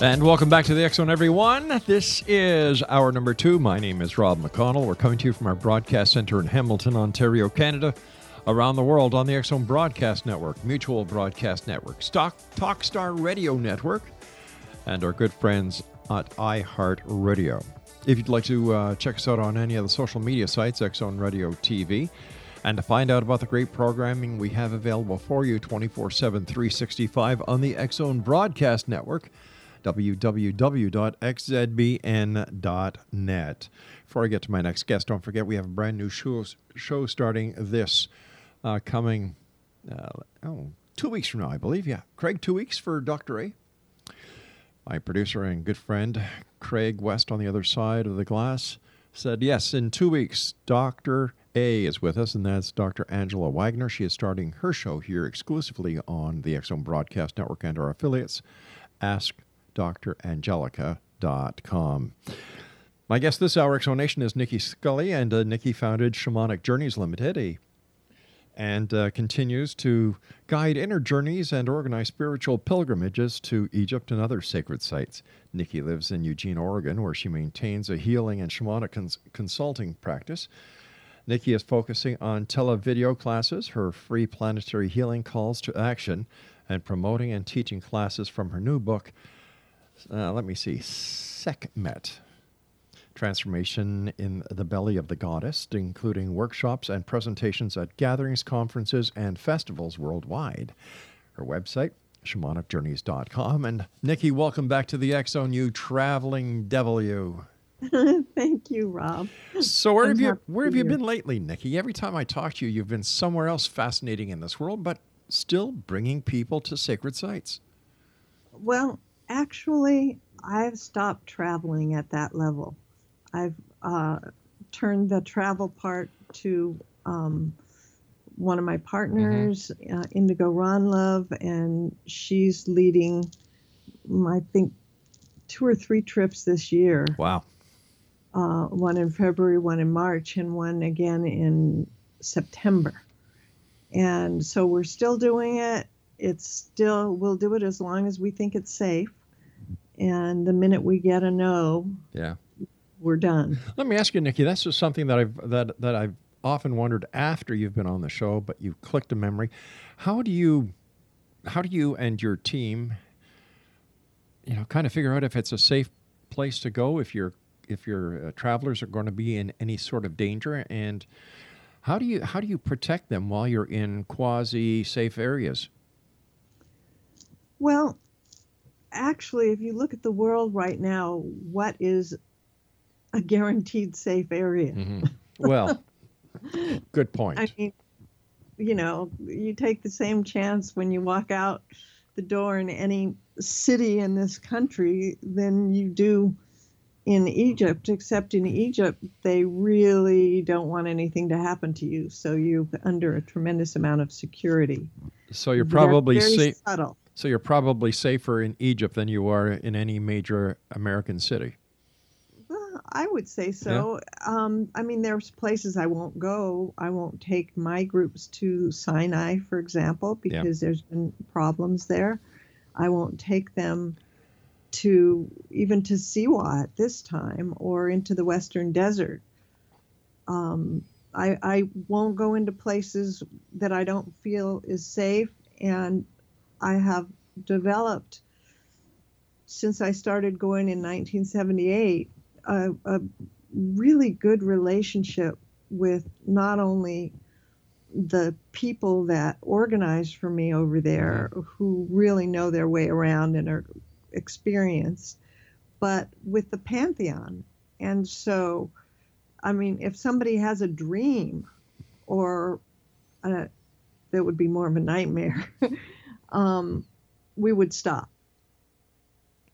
And welcome back to the X Zone, everyone. This is hour number 2. My name is Rob McConnell. We're coming to you from our broadcast center in Hamilton, Ontario, Canada. Around the world on the X Zone Broadcast Network, Mutual Broadcast Network, Stock Talk Star Radio Network, and our good friends at iHeartRadio. If you'd like to check us out on any of the social media sites, X Zone Radio TV, and to find out about the great programming we have available for you 24/7, 365 on the X Zone Broadcast Network, www.xzbn.net. Before I get to my next guest, don't forget we have a brand new show starting this coming 2 weeks from now, I believe. Yeah, Craig, 2 weeks for Dr. A. My producer and good friend, Craig West on the other side of the glass, said, yes, in 2 weeks, Dr. A is with us, and that's Dr. Angela Wagner. She is starting her show here exclusively on the X Zone Broadcast Network and our affiliates, Ask DrAngelica.com. My guest this hour, X Zone Nation, is Nikki Scully, and Nikki founded Shamanic Journeys Limited and continues to guide inner journeys and organize spiritual pilgrimages to Egypt and other sacred sites. Nikki lives in Eugene, Oregon, where she maintains a healing and shamanic consulting practice. Nikki is focusing on televideo classes, her free planetary healing calls to action, and promoting and teaching classes from her new book, Sekhmet Transformation in the Belly of the Goddess, including workshops and presentations at gatherings, conferences, and festivals worldwide. Her website, shamanicjourneys.com. And Nikki, welcome back to the X Zone, you traveling devil, you. Thank you, Rob. So where have you been lately, Nikki? Every time I talk to you, you've been somewhere else fascinating in this world, but still bringing people to sacred sites. Well, actually, I've stopped traveling at that level. I've turned the travel part to one of my partners, Indigo Ronlove, and she's leading, I think, 2 or 3 trips this year. Wow. One in February, one in March, and one again in September. And so we're still doing it. We'll do it as long as we think it's safe. And the minute we get a no, we're done. Let me ask you, Nikki, that's just something that I've often wondered after you've been on the show, but you've clicked a memory. How do you and your team, kind of figure out if it's a safe place to go, if your travelers are going to be in any sort of danger, and how do you protect them while you're in quasi-safe areas? Well, actually, if you look at the world right now, what is a guaranteed safe area? Mm-hmm. Well, good point. I mean, you take the same chance when you walk out the door in any city in this country than you do in Egypt, except in Egypt, they really don't want anything to happen to you. So you're under a tremendous amount of security. So you're probably safe. So you're probably safer in Egypt than you are in any major American city. Well, I would say so. Yeah. There's places I won't go. I won't take my groups to Sinai, for example, because there's been problems there. I won't take them to Siwa at this time, or into the Western Desert. I won't go into places that I don't feel is safe, and I have developed since I started going in 1978, a really good relationship with not only the people that organize for me over there, who really know their way around and are experienced, but with the Pantheon. And so, I mean, if somebody has a dream, or that would be more of a nightmare, we would stop.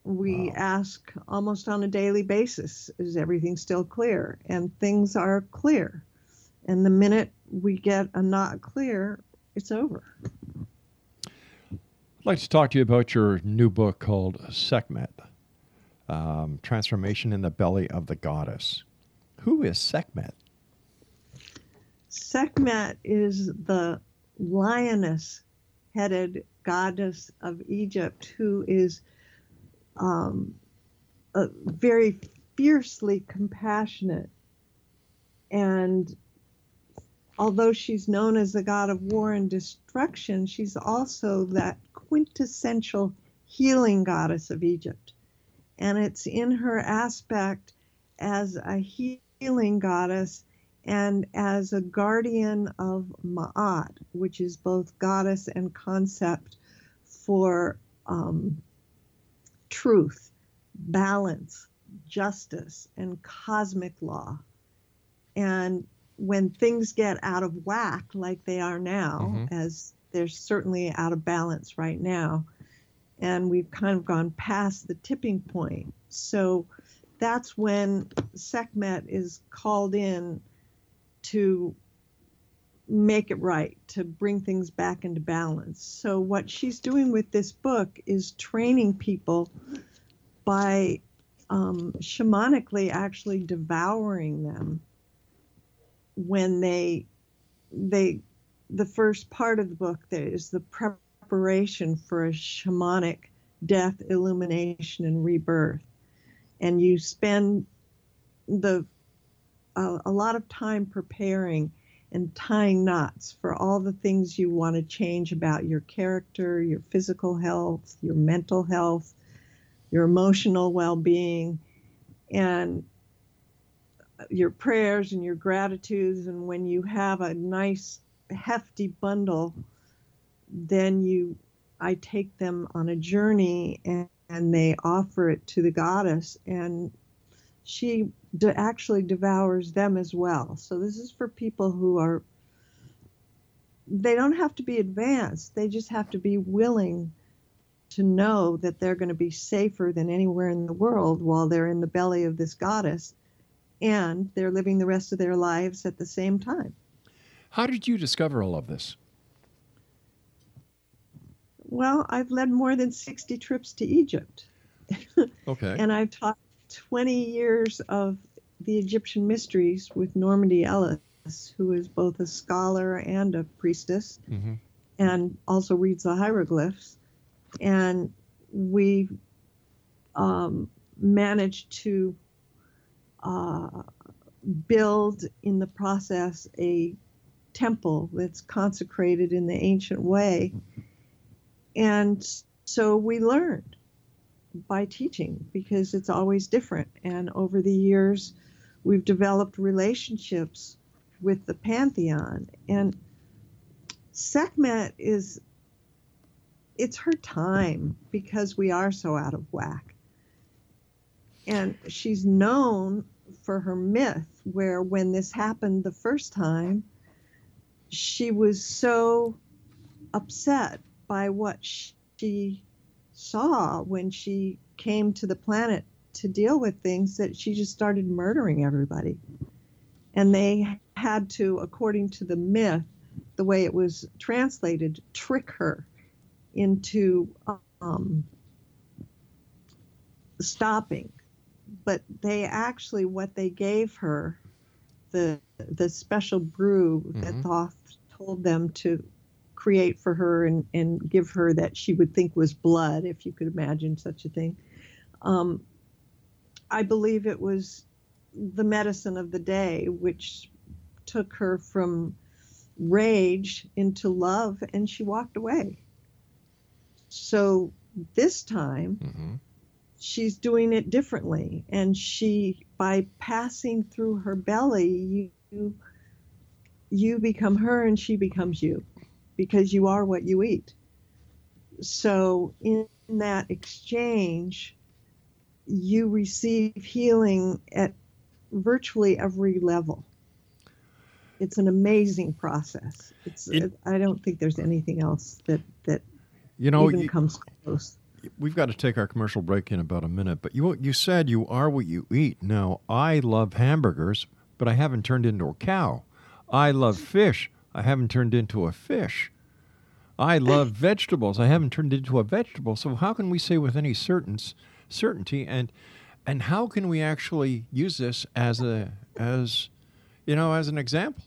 We Wow. ask almost on a daily basis, is everything still clear? And things are clear. And the minute we get a not clear, it's over. I'd like to talk to you about your new book called Sekhmet, Transformation in the Belly of the Goddess. Who is Sekhmet? Sekhmet is the lioness-headed goddess of Egypt, who is a very fiercely compassionate. And although she's known as the god of war and destruction, she's also that quintessential healing goddess of Egypt. And it's in her aspect as a healing goddess and as a guardian of Maat, which is both goddess and concept for truth, balance, justice, and cosmic law. And when things get out of whack, like they are now, mm-hmm. as they're certainly out of balance right now, and we've kind of gone past the tipping point. So that's when Sekhmet is called in to make it right, to bring things back into balance. So what she's doing with this book is training people by shamanically actually devouring them when they the first part of the book there is the preparation for a shamanic death, illumination, and rebirth. And you spend a lot of time preparing and tying knots for all the things you want to change about your character, your physical health, your mental health, your emotional well-being, and your prayers and your gratitudes. And when you have a nice hefty bundle, then I take them on a journey, and they offer it to the goddess, and she actually devours them as well. So this is for people who they don't have to be advanced. They just have to be willing to know that they're going to be safer than anywhere in the world while they're in the belly of this goddess, and they're living the rest of their lives at the same time. How did you discover all of this? Well, I've led more than 60 trips to Egypt. Okay. And I've taught 20 years of the Egyptian mysteries with Normandy Ellis, who is both a scholar and a priestess, mm-hmm. and also reads the hieroglyphs. And we managed to build in the process a temple that's consecrated in the ancient way. And so we learned by teaching, because it's always different. And over the years, we've developed relationships with the Pantheon. And Sekhmet it's her time, because we are so out of whack. And she's known for her myth, where when this happened the first time, she was so upset by what she saw when she came to the planet to deal with things, that she just started murdering everybody. And they had to, according to the myth, the way it was translated, trick her into stopping. But they actually, what they gave her, the special brew mm-hmm. that Thoth told them to create for her and give her, that she would think was blood, if you could imagine such a thing. I believe it was the medicine of the day, which took her from rage into love, and she walked away. So this time, she's doing it differently. And she, by passing through her belly, you become her and she becomes you, because you are what you eat. So in that exchange, you receive healing at virtually every level. It's an amazing process. I don't think there's anything else that even comes close. We've got to take our commercial break in about a minute, but you said you are what you eat. Now, I love hamburgers, but I haven't turned into a cow. I love fish. I haven't turned into a fish. I love vegetables. I haven't turned into a vegetable. So how can we say with any certainty, and how can we actually use this as an example?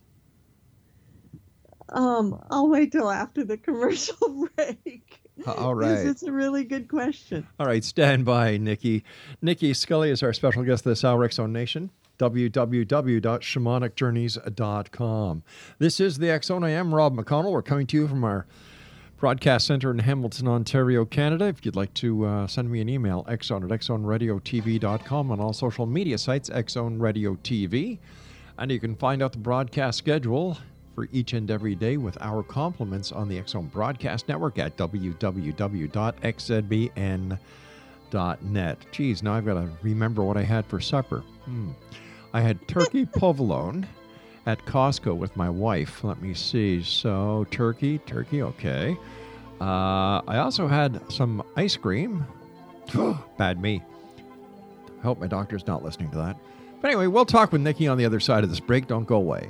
I'll wait till after the commercial break. All right. Because it's a really good question. All right. Stand by, Nikki. Nikki Scully is our special guest this hour, X-Zone Nation. www.shamanicjourneys.com. This is the X-Zone. I am Rob McConnell. We're coming to you from our broadcast center in Hamilton, Ontario, Canada. If you'd like to send me an email, X-Zone at xzoneradiotv.com, on all social media sites, X-Zone Radio TV. And you can find out the broadcast schedule for each and every day with our compliments on the X-Zone Broadcast Network at www.xzbn.net. Geez, now I've got to remember what I had for supper. I had turkey provolone at Costco with my wife. Let me see. So turkey, okay. I also had some ice cream. Bad me. I hope my doctor's not listening to that. But anyway, we'll talk with Nikki on the other side of this break. Don't go away.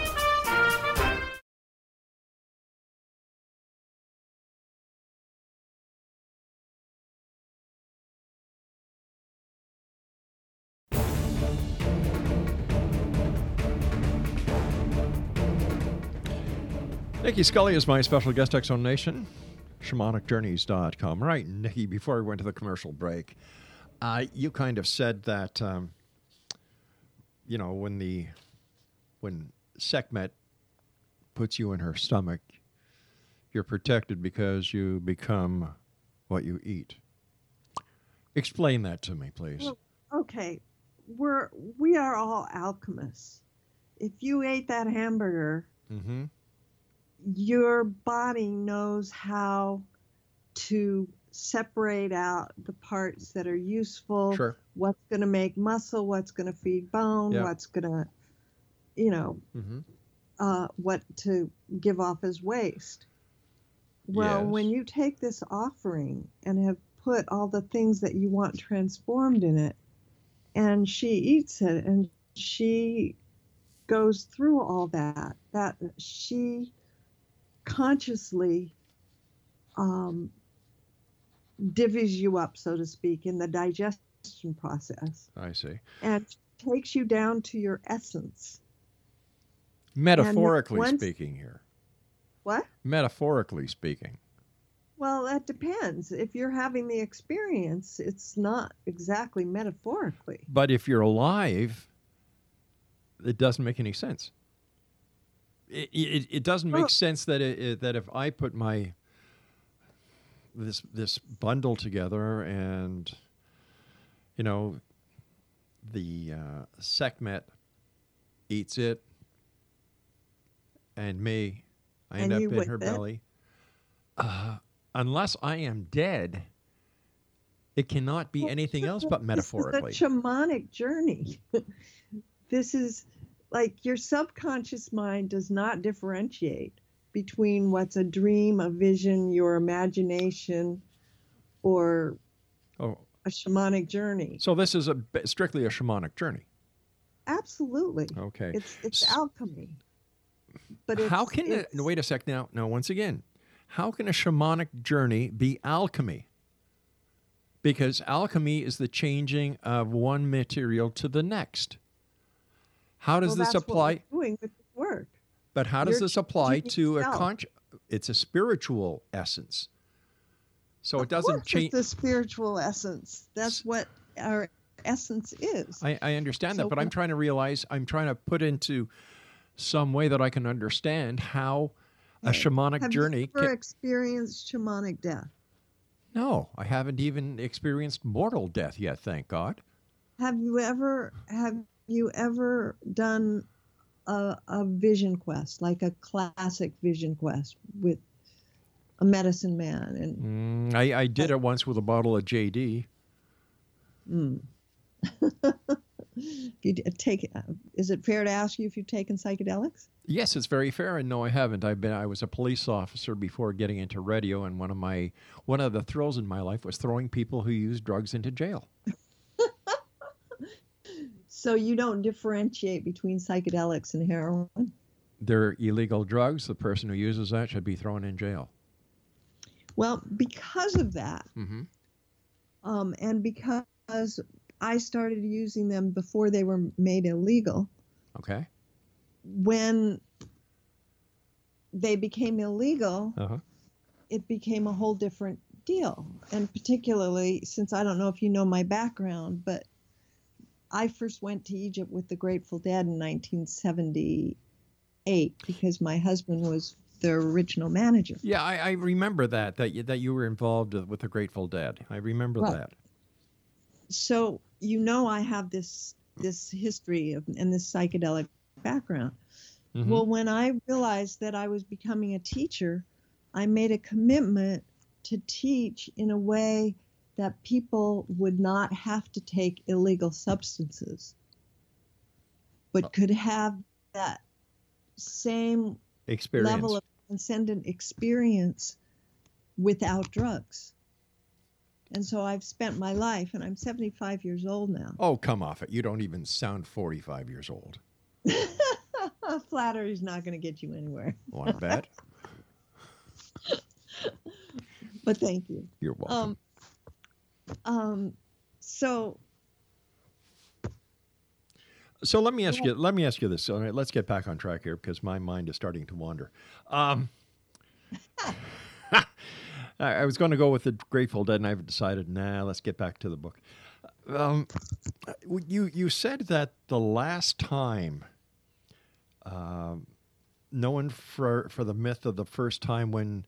Nikki Scully is my special guest, X-Zone Nation, shamanicjourneys.com. Right, Nikki, before we went to the commercial break, you kind of said that, you know, when Sekhmet puts you in her stomach, you're protected because you become what you eat. Explain that to me, please. Well, okay, we are all alchemists. If you ate that hamburger, mm-hmm. your body knows how to separate out the parts that are useful, sure. what's going to make muscle, what's going to feed bone, yeah. what's going to, you know, mm-hmm. What to give off as waste. Well, yes. when you take this offering and have put all the things that you want transformed in it, and she eats it, and she goes through all that she consciously divvies you up, so to speak, in the digestion process. I see. And takes you down to your essence. Metaphorically speaking here. What? Metaphorically speaking. Well, that depends. If you're having the experience, it's not exactly metaphorically. But if you're alive, it doesn't make any sense. It doesn't make sense that if I put my this bundle together and, you know, the Sekhmet eats it and me, I end up in her belly. Unless I am dead, it cannot be anything else but metaphorically. This is a shamanic journey. This is like your subconscious mind does not differentiate between what's a dream, a vision, your imagination, or a shamanic journey. So this is strictly a shamanic journey. Absolutely. Okay. It's alchemy. But wait a sec now. No, once again, how can a shamanic journey be alchemy? Because alchemy is the changing of one material to the next. How does this apply? What we're doing with this work. But how does this apply to a conscious? It's a spiritual essence. So it doesn't change. It's a spiritual essence. That's what our essence is. I understand that, but I'm trying to put into some way that I can understand how a shamanic journey. Have you ever experienced shamanic death? No, I haven't even experienced mortal death yet, thank God. Have you ever done a vision quest, like a classic vision quest with a medicine man? And I did it once with a bottle of JD. You take, is it fair to ask you if you've taken psychedelics? Yes, it's very fair, and no, I haven't. I was a police officer before getting into radio, and one of the thrills in my life was throwing people who used drugs into jail. So you don't differentiate between psychedelics and heroin? They're illegal drugs. The person who uses that should be thrown in jail. Well, because of that, mm-hmm. And because I started using them before they were made illegal. Okay. When they became illegal, uh-huh. it became a whole different deal. And particularly since I don't know if you know my background, but I first went to Egypt with the Grateful Dead in 1978 because my husband was their original manager. Yeah, I remember that you were involved with the Grateful Dead. I remember that. So, you know, I have this history of and this psychedelic background. Mm-hmm. Well, when I realized that I was becoming a teacher, I made a commitment to teach in a way that people would not have to take illegal substances, but could have that same level of transcendent experience without drugs. And so I've spent my life, and I'm 75 years old now. Oh, come off it. You don't even sound 45 years old. Flattery's not going to get you anywhere. Well, I bet. But thank you. You're welcome. So So let me ask you this. All right, let's get back on track here because my mind is starting to wander. I was going to go with the Grateful Dead, and I've decided, let's get back to the book. You said that the last time, known for the myth of the first time when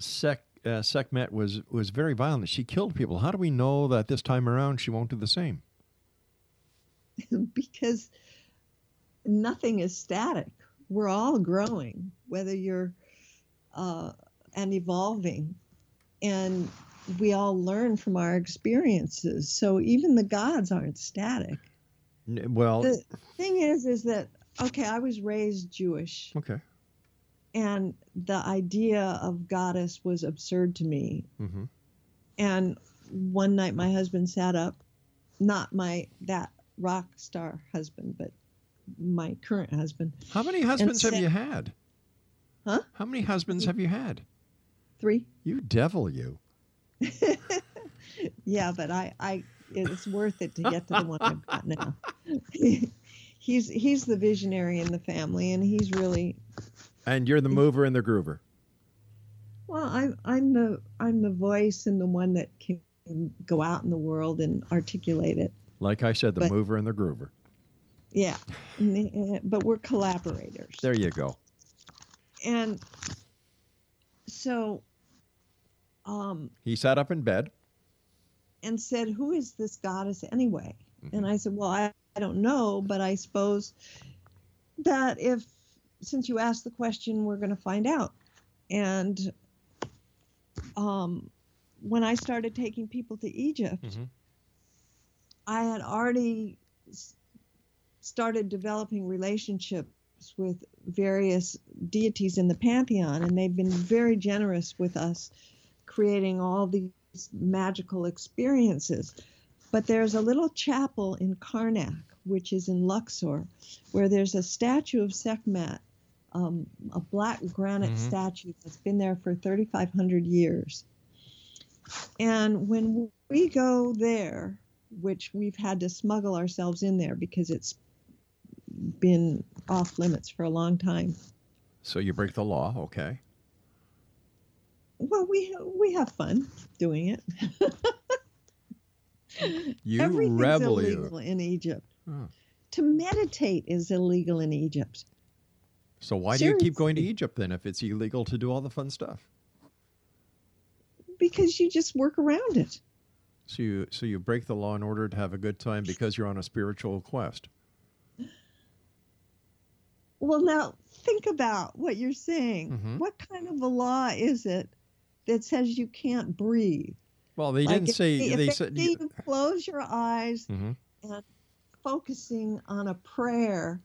Sekhmet was very violent, she killed people. How do we know that this time around she won't do the same? Because nothing is static. We're all growing, whether you're and evolving, and we all learn from our experiences. So even the gods aren't static. Well, the thing is that, okay, I was raised Jewish. Okay. And the idea of goddess was absurd to me. Mm-hmm. And one night my husband sat up, not that rock star husband, but my current husband. How many husbands have you had? Huh? How many husbands have you had? 3. You devil, you. Yeah, but I it's worth it to get to the one I've got now. He's the visionary in the family, and he's really. And you're the mover and the groover. Well, I'm the voice and the one that can go out in the world and articulate it. Like I said, mover and the groover. Yeah, but we're collaborators. There you go. And so he sat up in bed and said, "Who is this goddess anyway?" Mm-hmm. And I said, "Well, I don't know, but I suppose that since you asked the question, we're going to find out." And when I started taking people to Egypt, mm-hmm. I had already started developing relationships with various deities in the pantheon, and they've been very generous with us, creating all these magical experiences. But there's a little chapel in Karnak, which is in Luxor, where there's a statue of Sekhmet, a black granite mm-hmm. statue that's been there for 3,500 years. And when we go there, which we've had to smuggle ourselves in there because it's been off limits for a long time. So you break the law, okay. Well, we have fun doing it. You rebel. Everything's illegal in Egypt. Oh. To meditate is illegal in Egypt. So why do you keep going to Egypt then if it's illegal to do all the fun stuff? Because you just work around it. So you break the law in order to have a good time because you're on a spiritual quest. Well, now think about what you're saying. Mm-hmm. What kind of a law is it that says you can't breathe? Well, they didn't say. They said you close your eyes mm-hmm. and focusing on a prayer,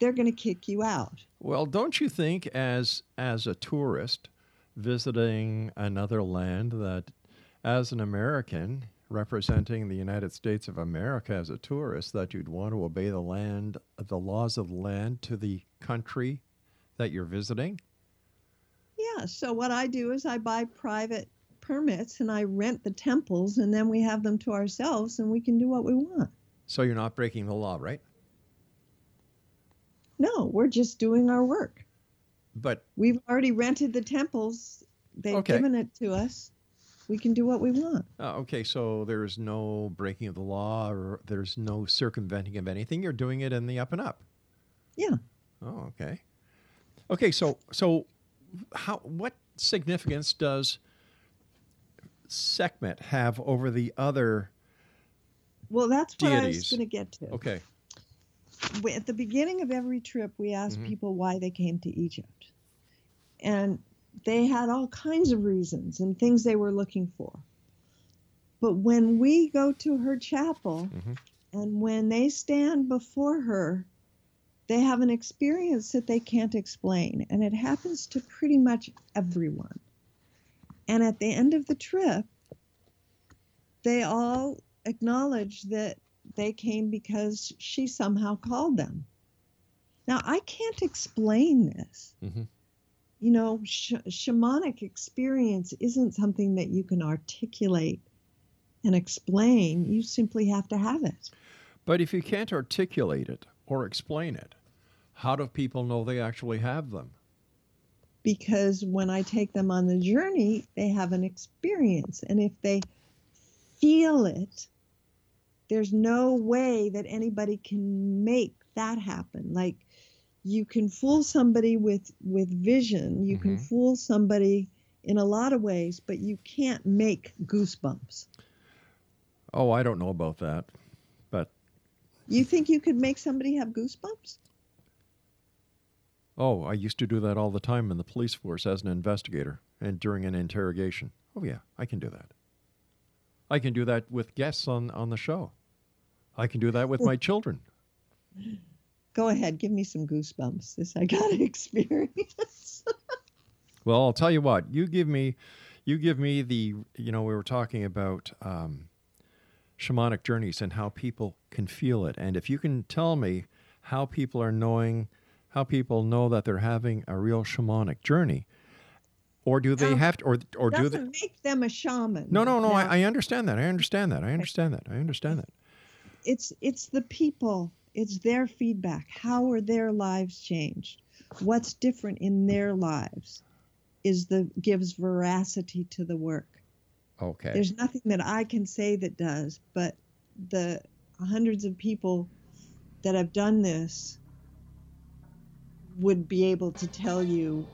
they're going to kick you out. Well, don't you think, as a tourist visiting another land, that as an American representing the United States of America as a tourist, that you'd want to obey the land, the laws of the land to the country that you're visiting? Yeah. So what I do is I buy private permits and I rent the temples, and then we have them to ourselves and we can do what we want. So you're not breaking the law, right? No, we're just doing our work. But we've already rented the temples. They've given it to us. We can do what we want. Okay, so there's no breaking of the law, or there's no circumventing of anything. You're doing it in the up and up. Yeah. Oh, okay. Okay, so what significance does Sekhmet have over the other deities? Well, that's what I was going to get to. Okay. At the beginning of every trip, we ask mm-hmm. people why they came to Egypt. And they had all kinds of reasons and things they were looking for. But when we go to her chapel mm-hmm. and when they stand before her, they have an experience that they can't explain. And it happens to pretty much everyone. And at the end of the trip, they all acknowledge that they came because she somehow called them. Now, I can't explain this. Mm-hmm. You know, shamanic experience isn't something that you can articulate and explain. You simply have to have it. But if you can't articulate it or explain it, how do people know they actually have them? Because when I take them on the journey, they have an experience. And if they feel it, there's no way that anybody can make that happen. Like, you can fool somebody with vision. You can fool somebody in a lot of ways, but you can't make goosebumps. Oh, I don't know about that. But you think you could make somebody have goosebumps? Oh, I used to do that all the time in the police force as an investigator and during an interrogation. Oh, yeah, I can do that. I can do that with guests on the show. I can do that with my children. Go ahead, give me some goosebumps. This I got to experience. Well, I'll tell you what. You give me the. You know, we were talking about shamanic journeys and how people can feel it, and if you can tell me how people are knowing, how people know that they're having a real shamanic journey. Or do they have to? Or do they make them a shaman? No. I understand that. I understand that. It's the people. It's their feedback. How are their lives changed? What's different in their lives gives veracity to the work. Okay. There's nothing that I can say that does, but the hundreds of people that have done this would be able to tell you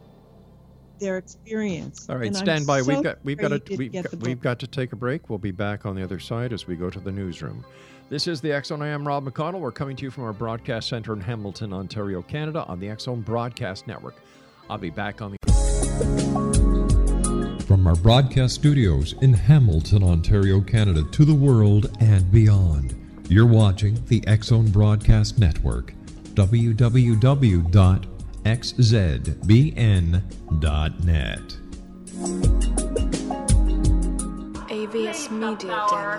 their experience. All right, and stand by. We've got to take a break. We'll be back on the other side as we go to the newsroom. This is the X-Zone. I am Rob McConnell. We're coming to you from our broadcast center in Hamilton, Ontario, Canada, on the X-Zone Broadcast Network. I'll be back on the from our broadcast studios in Hamilton, Ontario, Canada, to the world and beyond. You're watching the X-Zone Broadcast Network. www.xzbn.net. AVS Media Day.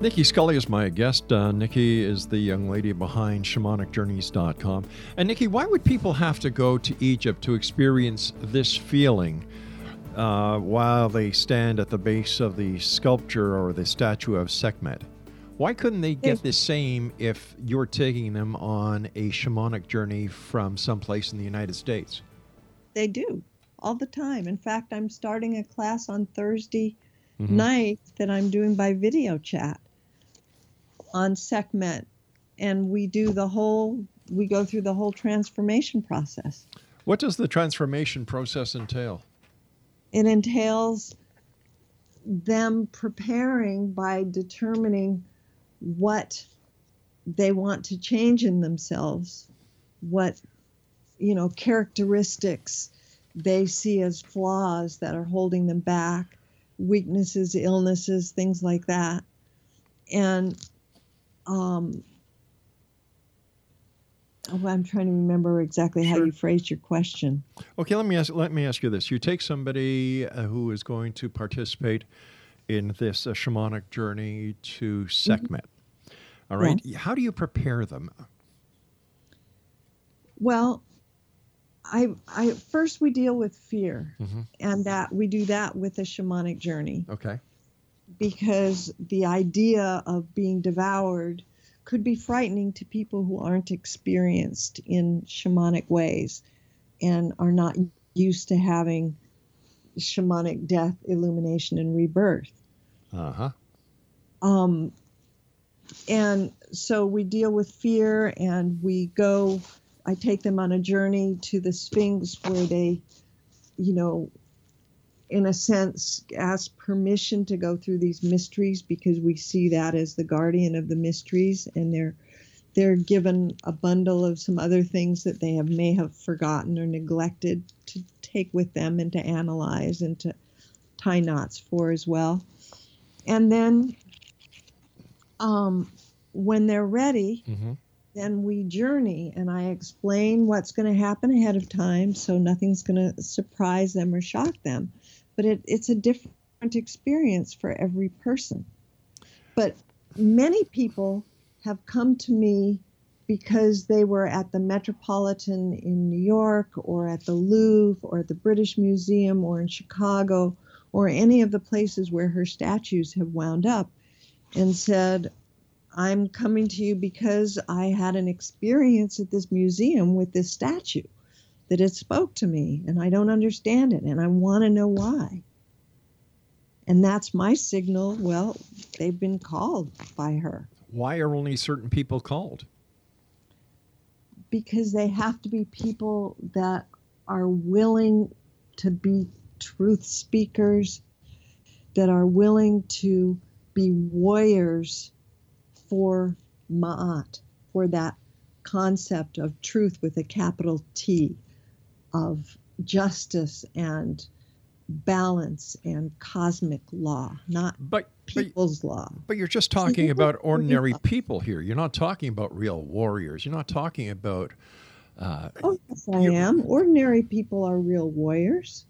Nikki Scully is my guest. Nikki is the young lady behind shamanicjourneys.com. And Nikki, why would people have to go to Egypt to experience this feeling while they stand at the base of the sculpture or the statue of Sekhmet? Why couldn't they get the same if you're taking them on a shamanic journey from someplace in the United States? They do all the time. In fact, I'm starting a class on Thursday night that I'm doing by video chat on Sekhmet, and we go through the whole transformation process. What does the transformation process entail? It entails them preparing by determining what they want to change in themselves, what, characteristics they see as flaws that are holding them back, weaknesses, illnesses, things like that. And I'm trying to remember exactly how you phrased your question. Okay, let me ask you this. You take somebody who is going to participate in this shamanic journey to Sekhmet. All right. Yeah. How do you prepare them? Well, I first we deal with fear, and that we do that with a shamanic journey. Okay. Because the idea of being devoured could be frightening to people who aren't experienced in shamanic ways and are not used to having shamanic death, illumination, and rebirth. Uh-huh. And so we deal with fear, and I take them on a journey to the Sphinx where they, in a sense, ask permission to go through these mysteries, because we see that as the guardian of the mysteries, and they're given a bundle of some other things that they may have forgotten or neglected to take with them and to analyze and to tie knots for as well. And then when they're ready, then we journey, and I explain what's going to happen ahead of time, so nothing's going to surprise them or shock them. But it's a different experience for every person. But many people have come to me because they were at the Metropolitan in New York, or at the Louvre, or at the British Museum, or in Chicago, or any of the places where her statues have wound up, and said, I'm coming to you because I had an experience at this museum with this statue, that it spoke to me, and I don't understand it, and I want to know why. And that's my signal, well, they've been called by her. Why are only certain people called? Because they have to be people that are willing to be truth speakers, that are willing to be warriors for Maat, for that concept of truth with a capital T, of justice and balance and cosmic law, not people's law. But you're just talking about ordinary people here. You're not talking about real warriors. You're not talking about... oh, yes, I am. Ordinary people are real warriors.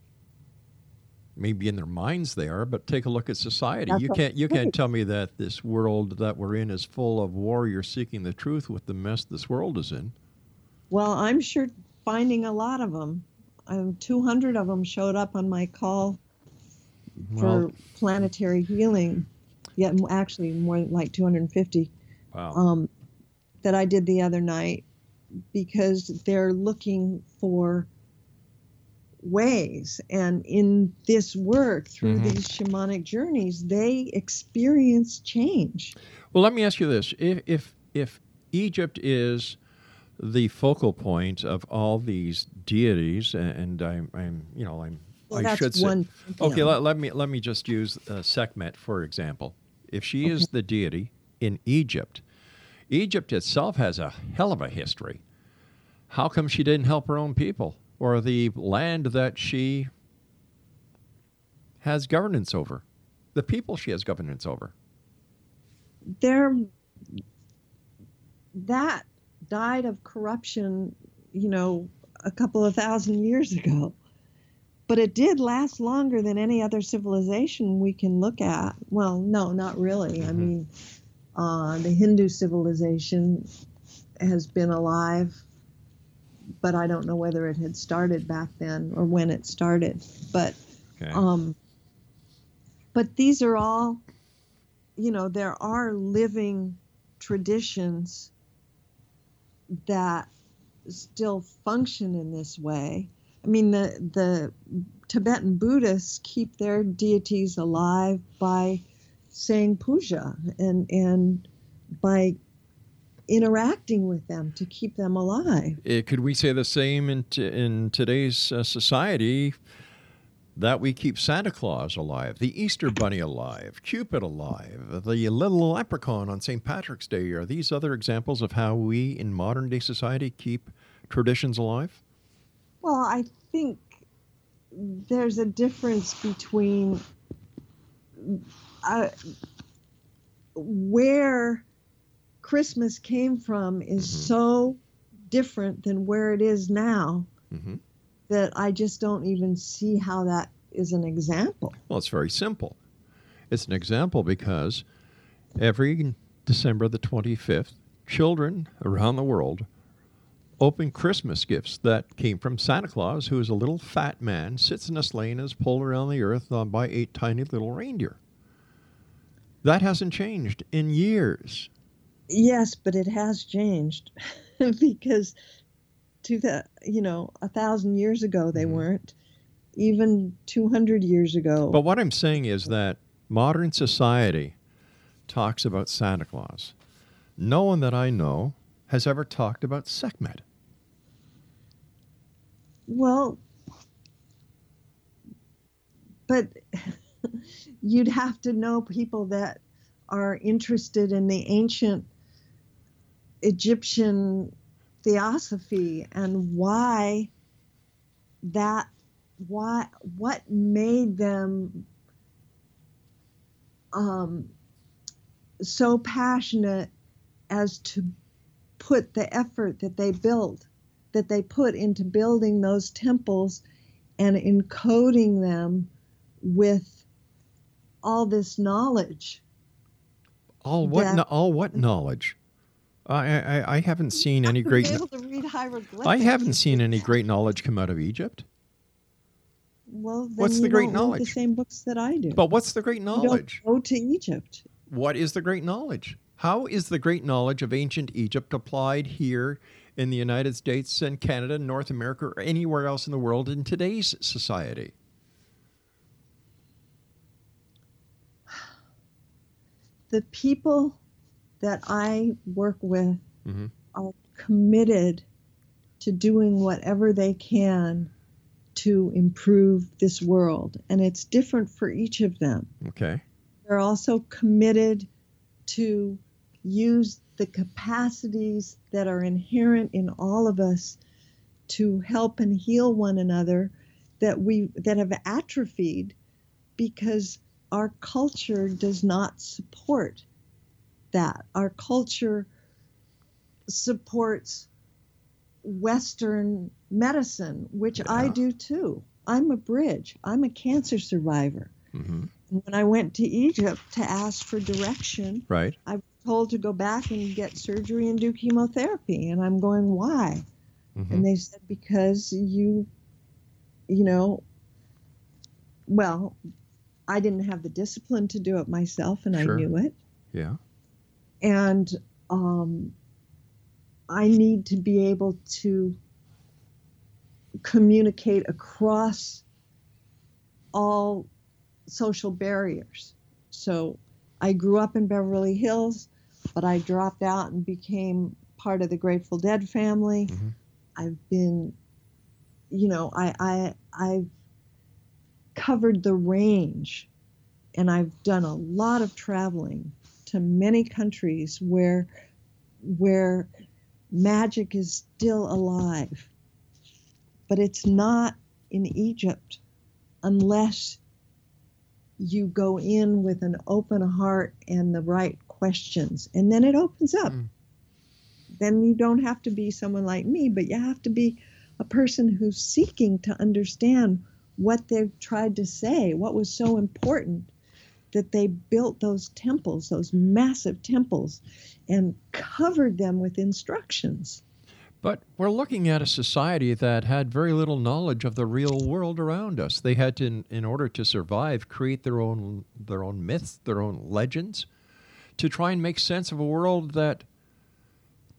Maybe in their minds they are, but take a look at society. You can't tell me that this world that we're in is full of warriors seeking the truth with the mess this world is in. Well, I'm sure finding a lot of them. 200 of them showed up on my call for planetary healing. Yeah, actually more like 250. Wow. That I did the other night, because they're looking for ways. And in this work, through these shamanic journeys, they experience change. Well, let me ask you this. If Egypt is the focal point of all these deities, and let me just use Sekhmet, for example. If she is the deity in Egypt, Egypt itself has a hell of a history. How come she didn't help her own people, or the land that she has governance over? The people she has governance over? That died of corruption, you know, a couple of thousand years ago. But it did last longer than any other civilization we can look at. Well, no, not really. Mm-hmm. I mean, the Hindu civilization has been alive, but I don't know whether it had started back then or when it started. But these are all, you know, there are living traditions that still function in this way. I mean, the Tibetan Buddhists keep their deities alive by saying puja and by interacting with them to keep them alive. Could we say the same in today's society, that we keep Santa Claus alive, the Easter Bunny alive, Cupid alive, the little leprechaun on St. Patrick's Day? Are these other examples of how we in modern day society keep traditions alive? Well, I think there's a difference between where Christmas came from is mm-hmm. so different than where it is now. Mm-hmm. That I just don't even see how that is an example. Well, it's very simple. It's an example because every December the 25th, children around the world open Christmas gifts that came from Santa Claus, who is a little fat man, sits in a sleigh and is pulled around the earth by 8 tiny little reindeer. That hasn't changed in years. Yes, but it has changed because... 1,000 years ago they weren't, even 200 years ago. But what I'm saying is that modern society talks about Santa Claus. No one that I know has ever talked about Sekhmet. Well, but you'd have to know people that are interested in the ancient Egyptian theosophy and what made them so passionate as to put the effort that they put into building those temples and encoding them with all this knowledge. All what knowledge? I haven't seen any great. Able to read hieroglyphics. I haven't seen any great knowledge come out of Egypt. Well, then what's the great knowledge? The same books that I do. But what's the great knowledge? You don't go to Egypt. What is the great knowledge? How is the great knowledge of ancient Egypt applied here in the United States and Canada, North America, or anywhere else in the world in today's society? The people that I work with mm-hmm. are committed to doing whatever they can to improve this world. And it's different for each of them. Okay. They're also committed to use the capacities that are inherent in all of us to help and heal one another that have atrophied because our culture does not support that. Our culture supports Western medicine, which I do too. I'm a bridge. I'm a cancer survivor. Mm-hmm. And when I went to Egypt to ask for direction, right, I was told to go back and get surgery and do chemotherapy. And I'm going, why? Mm-hmm. And they said, because I didn't have the discipline to do it myself, and sure. I knew it. Yeah. And I need to be able to communicate across all social barriers. So I grew up in Beverly Hills, but I dropped out and became part of the Grateful Dead family. Mm-hmm. I've been, I've covered the range, and I've done a lot of traveling to many countries where magic is still alive, but it's not in Egypt unless you go in with an open heart and the right questions, and then it opens up. Mm. Then you don't have to be someone like me, but you have to be a person who's seeking to understand what they've tried to say, what was so important that they built those temples, those massive temples, and covered them with instructions. But we're looking at a society that had very little knowledge of the real world around us. They had to, in order to survive, create their own myths, their own legends, to try and make sense of a world that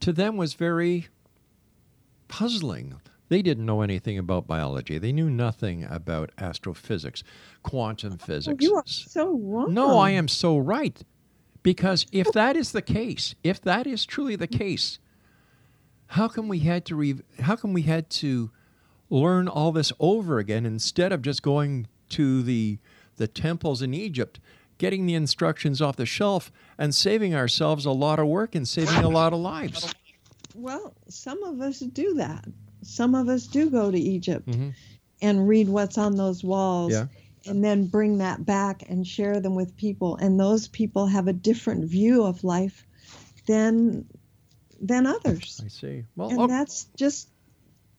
to them was very puzzling. They didn't know anything about biology. They knew nothing about astrophysics, quantum physics. You are so wrong. No, I am so right. Because if that is the case, if that is truly the case, how come we had to learn all this over again instead of just going to the temples in Egypt, getting the instructions off the shelf, and saving ourselves a lot of work and saving a lot of lives? Well, some of us do that. Some of us do go to Egypt mm-hmm. and read what's on those walls yeah. and then bring that back and share them with people. And those people have a different view of life than others. I see. Well, and that's just,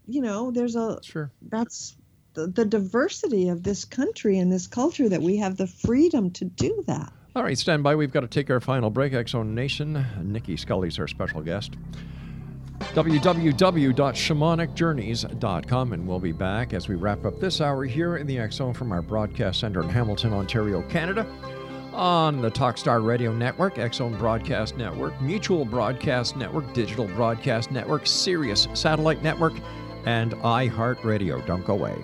there's a, sure. that's the diversity of this country and this culture that we have the freedom to do that. All right, stand by. We've got to take our final break. X-Zone Nation, Nikki Scully's our special guest. www.shamanicjourneys.com, and we'll be back as we wrap up this hour here in the X-Zone from our broadcast center in Hamilton, Ontario, Canada, on the Talk Star Radio Network, X-Zone Broadcast Network, Mutual Broadcast Network, Digital Broadcast Network, Sirius Satellite Network, and iHeartRadio. Don't go away.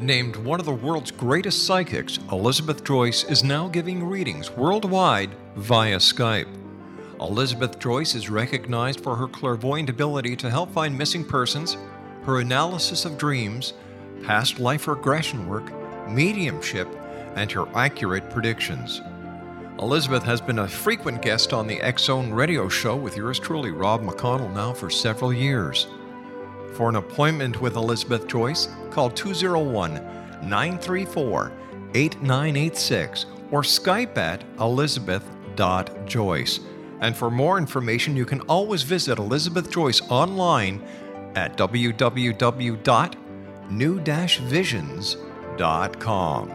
Named one of the world's greatest psychics, Elizabeth Joyce is now giving readings worldwide via Skype. Elizabeth Joyce is recognized for her clairvoyant ability to help find missing persons, her analysis of dreams, past life regression work, mediumship, and her accurate predictions. Elizabeth has been a frequent guest on the X-Zone radio show with yours truly, Rob McConnell, now for several years. For an appointment with Elizabeth Joyce, call 201-934-8986 or Skype at elizabeth.joyce. And for more information, you can always visit Elizabeth Joyce online at www.new-visions.com.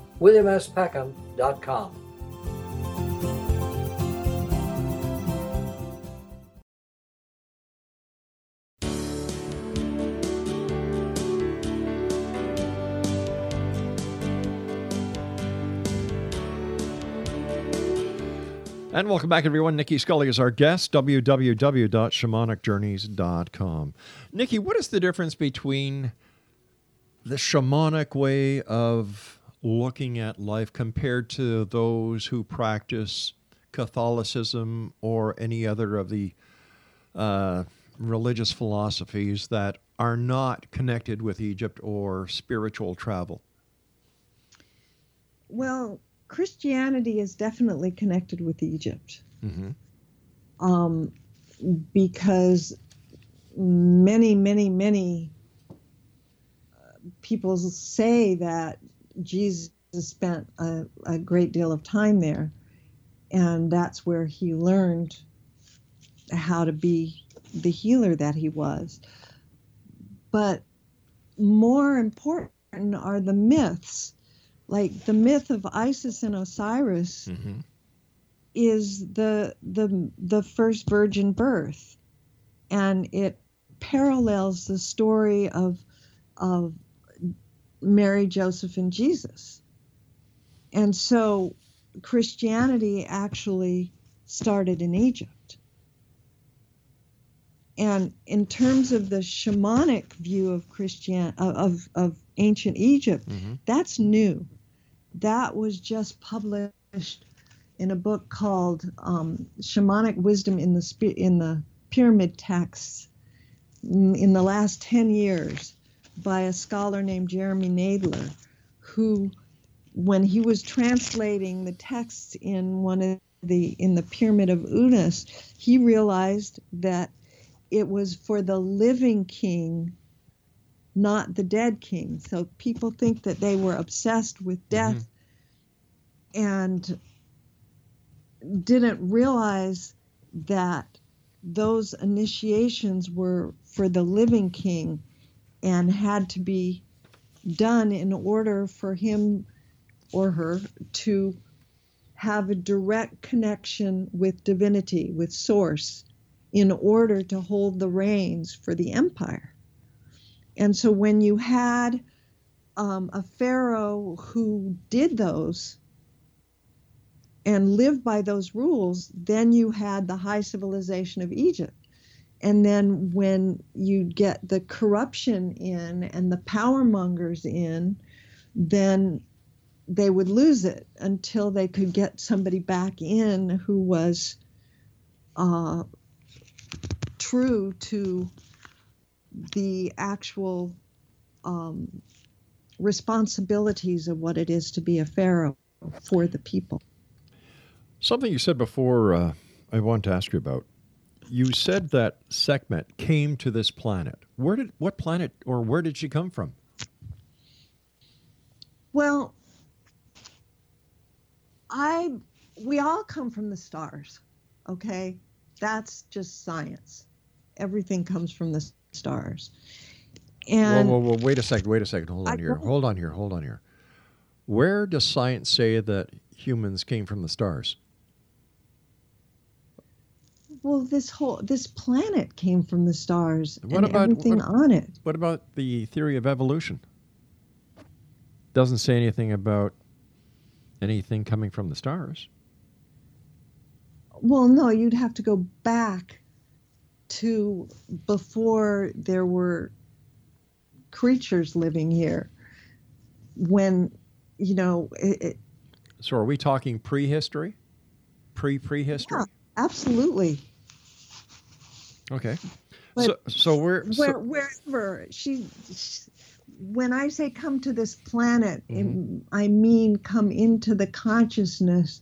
williamspackham.com. And welcome back, everyone. Nikki Scully is our guest, www.shamanicjourneys.com. Nikki, what is the difference between the shamanic way of looking at life compared to those who practice Catholicism or any other of the religious philosophies that are not connected with Egypt or spiritual travel? Well, Christianity is definitely connected with Egypt, because many people say that Jesus spent a great deal of time there, and that's where he learned how to be the healer that he was. But more important are the myths. Like the myth of Isis and Osiris is the first virgin birth, and it parallels the story of Mary, Joseph, and Jesus. And so Christianity actually started in Egypt. And in terms of the shamanic view of of ancient Egypt, that's new. That was just published in a book called Shamanic Wisdom in the Pyramid Texts in the last 10 years by a scholar named Jeremy Nadler, who, when he was translating the texts in the Pyramid of Unas, he realized that it was for the living king, not the dead king. So people think that they were obsessed with death and didn't realize that those initiations were for the living king and had to be done in order for him or her to have a direct connection with divinity, with source, in order to hold the reins for the empire. And so when you had a pharaoh who did those and lived by those rules, then you had the high civilization of Egypt. And then when you get the corruption in and the power mongers in, then they would lose it until they could get somebody back in who was true to the actual responsibilities of what it is to be a pharaoh for the people. Something you said before I want to ask you about. You said that Sekhmet came to this planet. Where did she come from? Well, we all come from the stars, okay? That's just science. Everything comes from the stars. And whoa, wait a second. Hold on here. Where does science say that humans came from the stars? Well, this planet came from the stars on it. What about the theory of evolution? Doesn't say anything about anything coming from the stars. Well, no, you'd have to go back to before there were creatures living here, when, you know... So are we talking prehistory? Pre-prehistory? Yeah, absolutely. Okay. But so we're... Wherever. When I say come to this planet, I mean come into the consciousness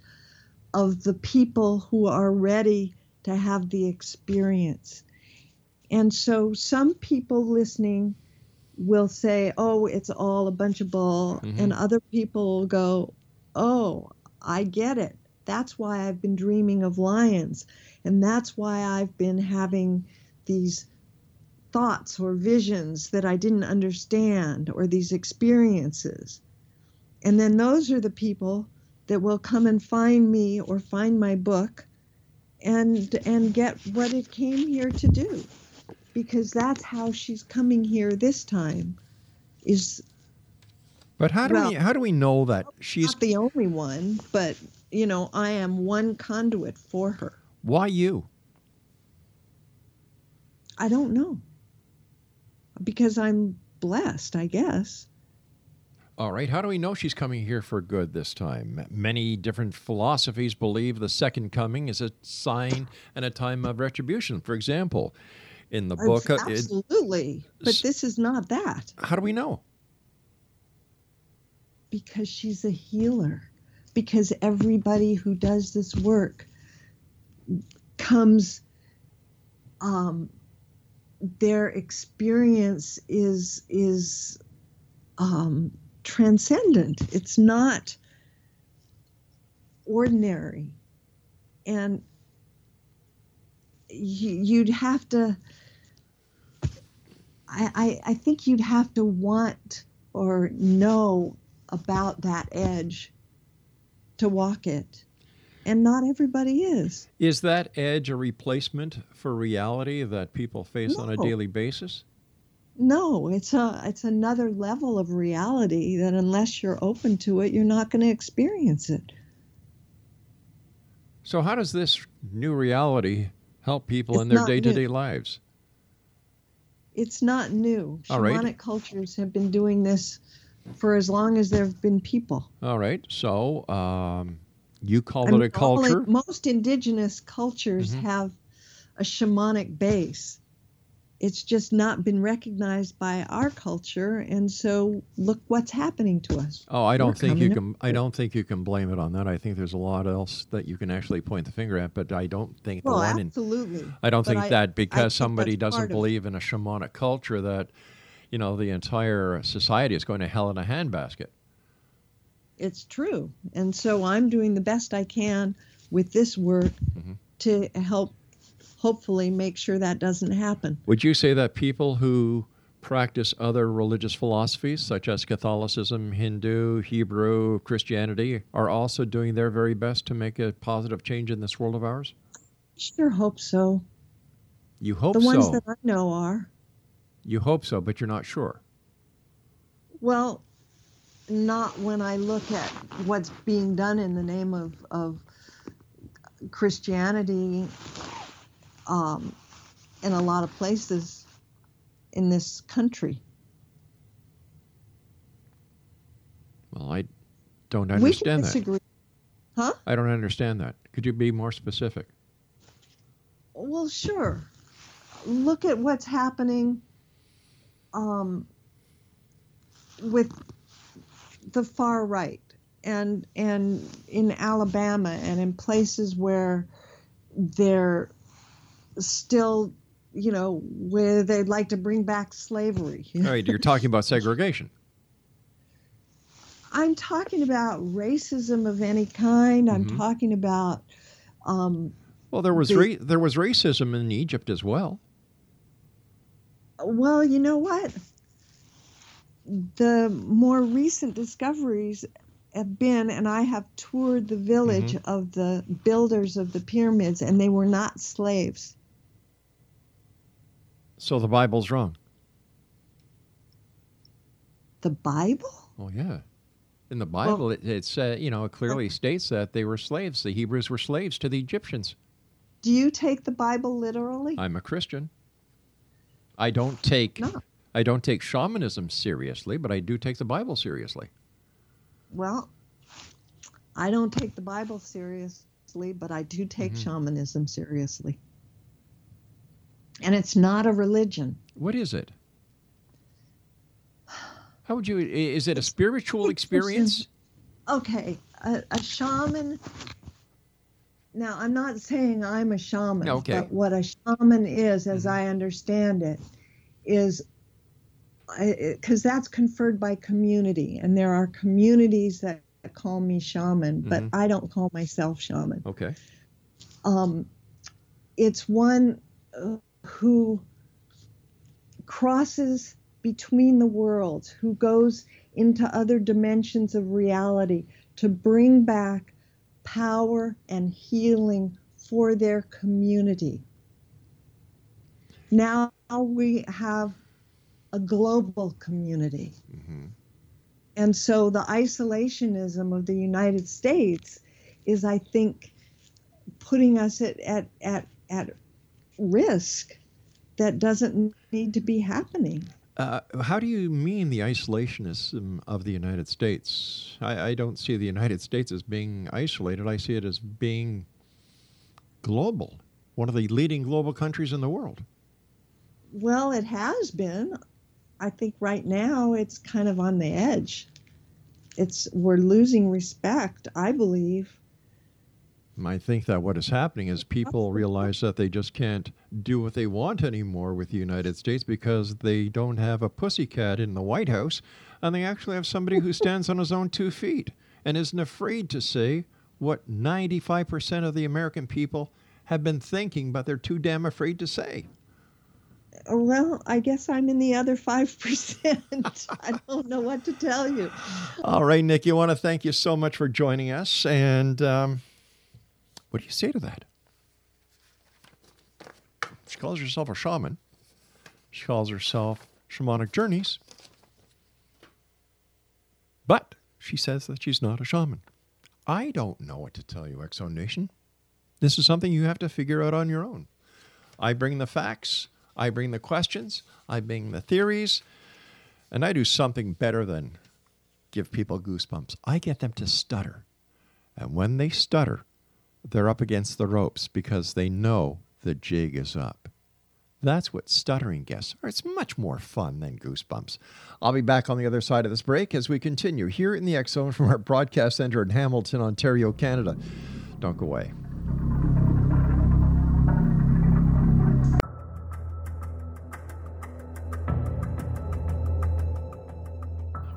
of the people who are ready to have the experience. And so some people listening will say, oh, it's all a bunch of bull. And other people will go, oh, I get it. That's why I've been dreaming of lions. And that's why I've been having these thoughts or visions that I didn't understand, or these experiences. And then those are the people that will come and find me or find my book and get what it came here to do. Because that's how she's coming here this time. But how do we know that she's not the only one, but I am one conduit for her. Why you? I don't know. Because I'm blessed, I guess. All right. How do we know she's coming here for good this time? Many different philosophies believe the second coming is a sign and a time of retribution, for example. In the book. Absolutely. But this is not that. How do we know? Because she's a healer. Because everybody who does this work comes, their experience is transcendent. It's not ordinary. And you'd have to, I think you'd have to want or know about that edge to walk it. And not everybody is. Is that edge a replacement for reality that people face on a daily basis? No, it's another level of reality that unless you're open to it, you're not going to experience it. So how does this new reality help people in their day-to-day lives? It's not new. All right. Shamanic cultures have been doing this for as long as there have been people. All right. So you call it a culture? Most indigenous cultures have a shamanic base. It's just not been recognized by our culture, and so look what's happening to us. Oh, I don't think you can blame it on that. I think there's a lot else that you can actually point the finger at, but I don't think somebody doesn't believe in a shamanic culture that, the entire society is going to hell in a handbasket. It's true, and so I'm doing the best I can with this work to help. Hopefully make sure that doesn't happen. Would you say that people who practice other religious philosophies, such as Catholicism, Hindu, Hebrew, Christianity, are also doing their very best to make a positive change in this world of ours? I sure hope so. You hope so? The ones that I know are. You hope so, but you're not sure. Well, not when I look at what's being done in the name of Christianity. In a lot of places in this country. Well, I don't understand that. We disagree. Huh? I don't understand that. Could you be more specific? Well, sure. Look at what's happening with the far right and in Alabama and in places where they're still, where they'd like to bring back slavery. All right, you're talking about segregation. I'm talking about racism of any kind. I'm talking about... there was racism in Egypt as well. Well, you know what? The more recent discoveries have been, and I have toured the village of the builders of the pyramids, and they were not slaves. So the Bible's wrong. The Bible? Oh, yeah. In the Bible, it clearly states that they were slaves. The Hebrews were slaves to the Egyptians. Do you take the Bible literally? I'm a Christian. I don't take shamanism seriously, but I do take the Bible seriously. Well, I don't take the Bible seriously, but I do take shamanism seriously. And it's not a religion. What is it? How would you? Is it a spiritual experience? Okay, a shaman. Now, I'm not saying I'm a shaman, but what a shaman is, as I understand it, is because that's conferred by community, and there are communities that call me shaman, but I don't call myself shaman. Okay. It's one who crosses between the worlds, who goes into other dimensions of reality to bring back power and healing for their community. Now we have a global community. Mm-hmm. And so the isolationism of the United States is, I think, putting us at risk that doesn't need to be happening. How do you mean the isolationism of the United States? I don't see the United States as being isolated. I see it as being global, one of the leading global countries in the world. Well, it has been. I think right now it's kind of on the edge. We're losing respect, I believe. I think that what is happening is people realize that they just can't do what they want anymore with the United States because they don't have a pussycat in the White House, and they actually have somebody who stands on his own 2 feet and isn't afraid to say what 95% of the American people have been thinking, but they're too damn afraid to say. Well, I guess I'm in the other 5%. I don't know what to tell you. All right, Nikki, I want to thank you so much for joining us. And what do you say to that? She calls herself a shaman. She calls herself Shamanic Journeys. But she says that she's not a shaman. I don't know what to tell you, X-Zone Nation. This is something you have to figure out on your own. I bring the facts. I bring the questions, I bring the theories, and I do something better than give people goosebumps. I get them to stutter. And when they stutter, they're up against the ropes because they know the jig is up. That's what stuttering guests are. It's much more fun than goosebumps. I'll be back on the other side of this break as we continue here in the X Zone from our broadcast center in Hamilton, Ontario, Canada. Don't go away.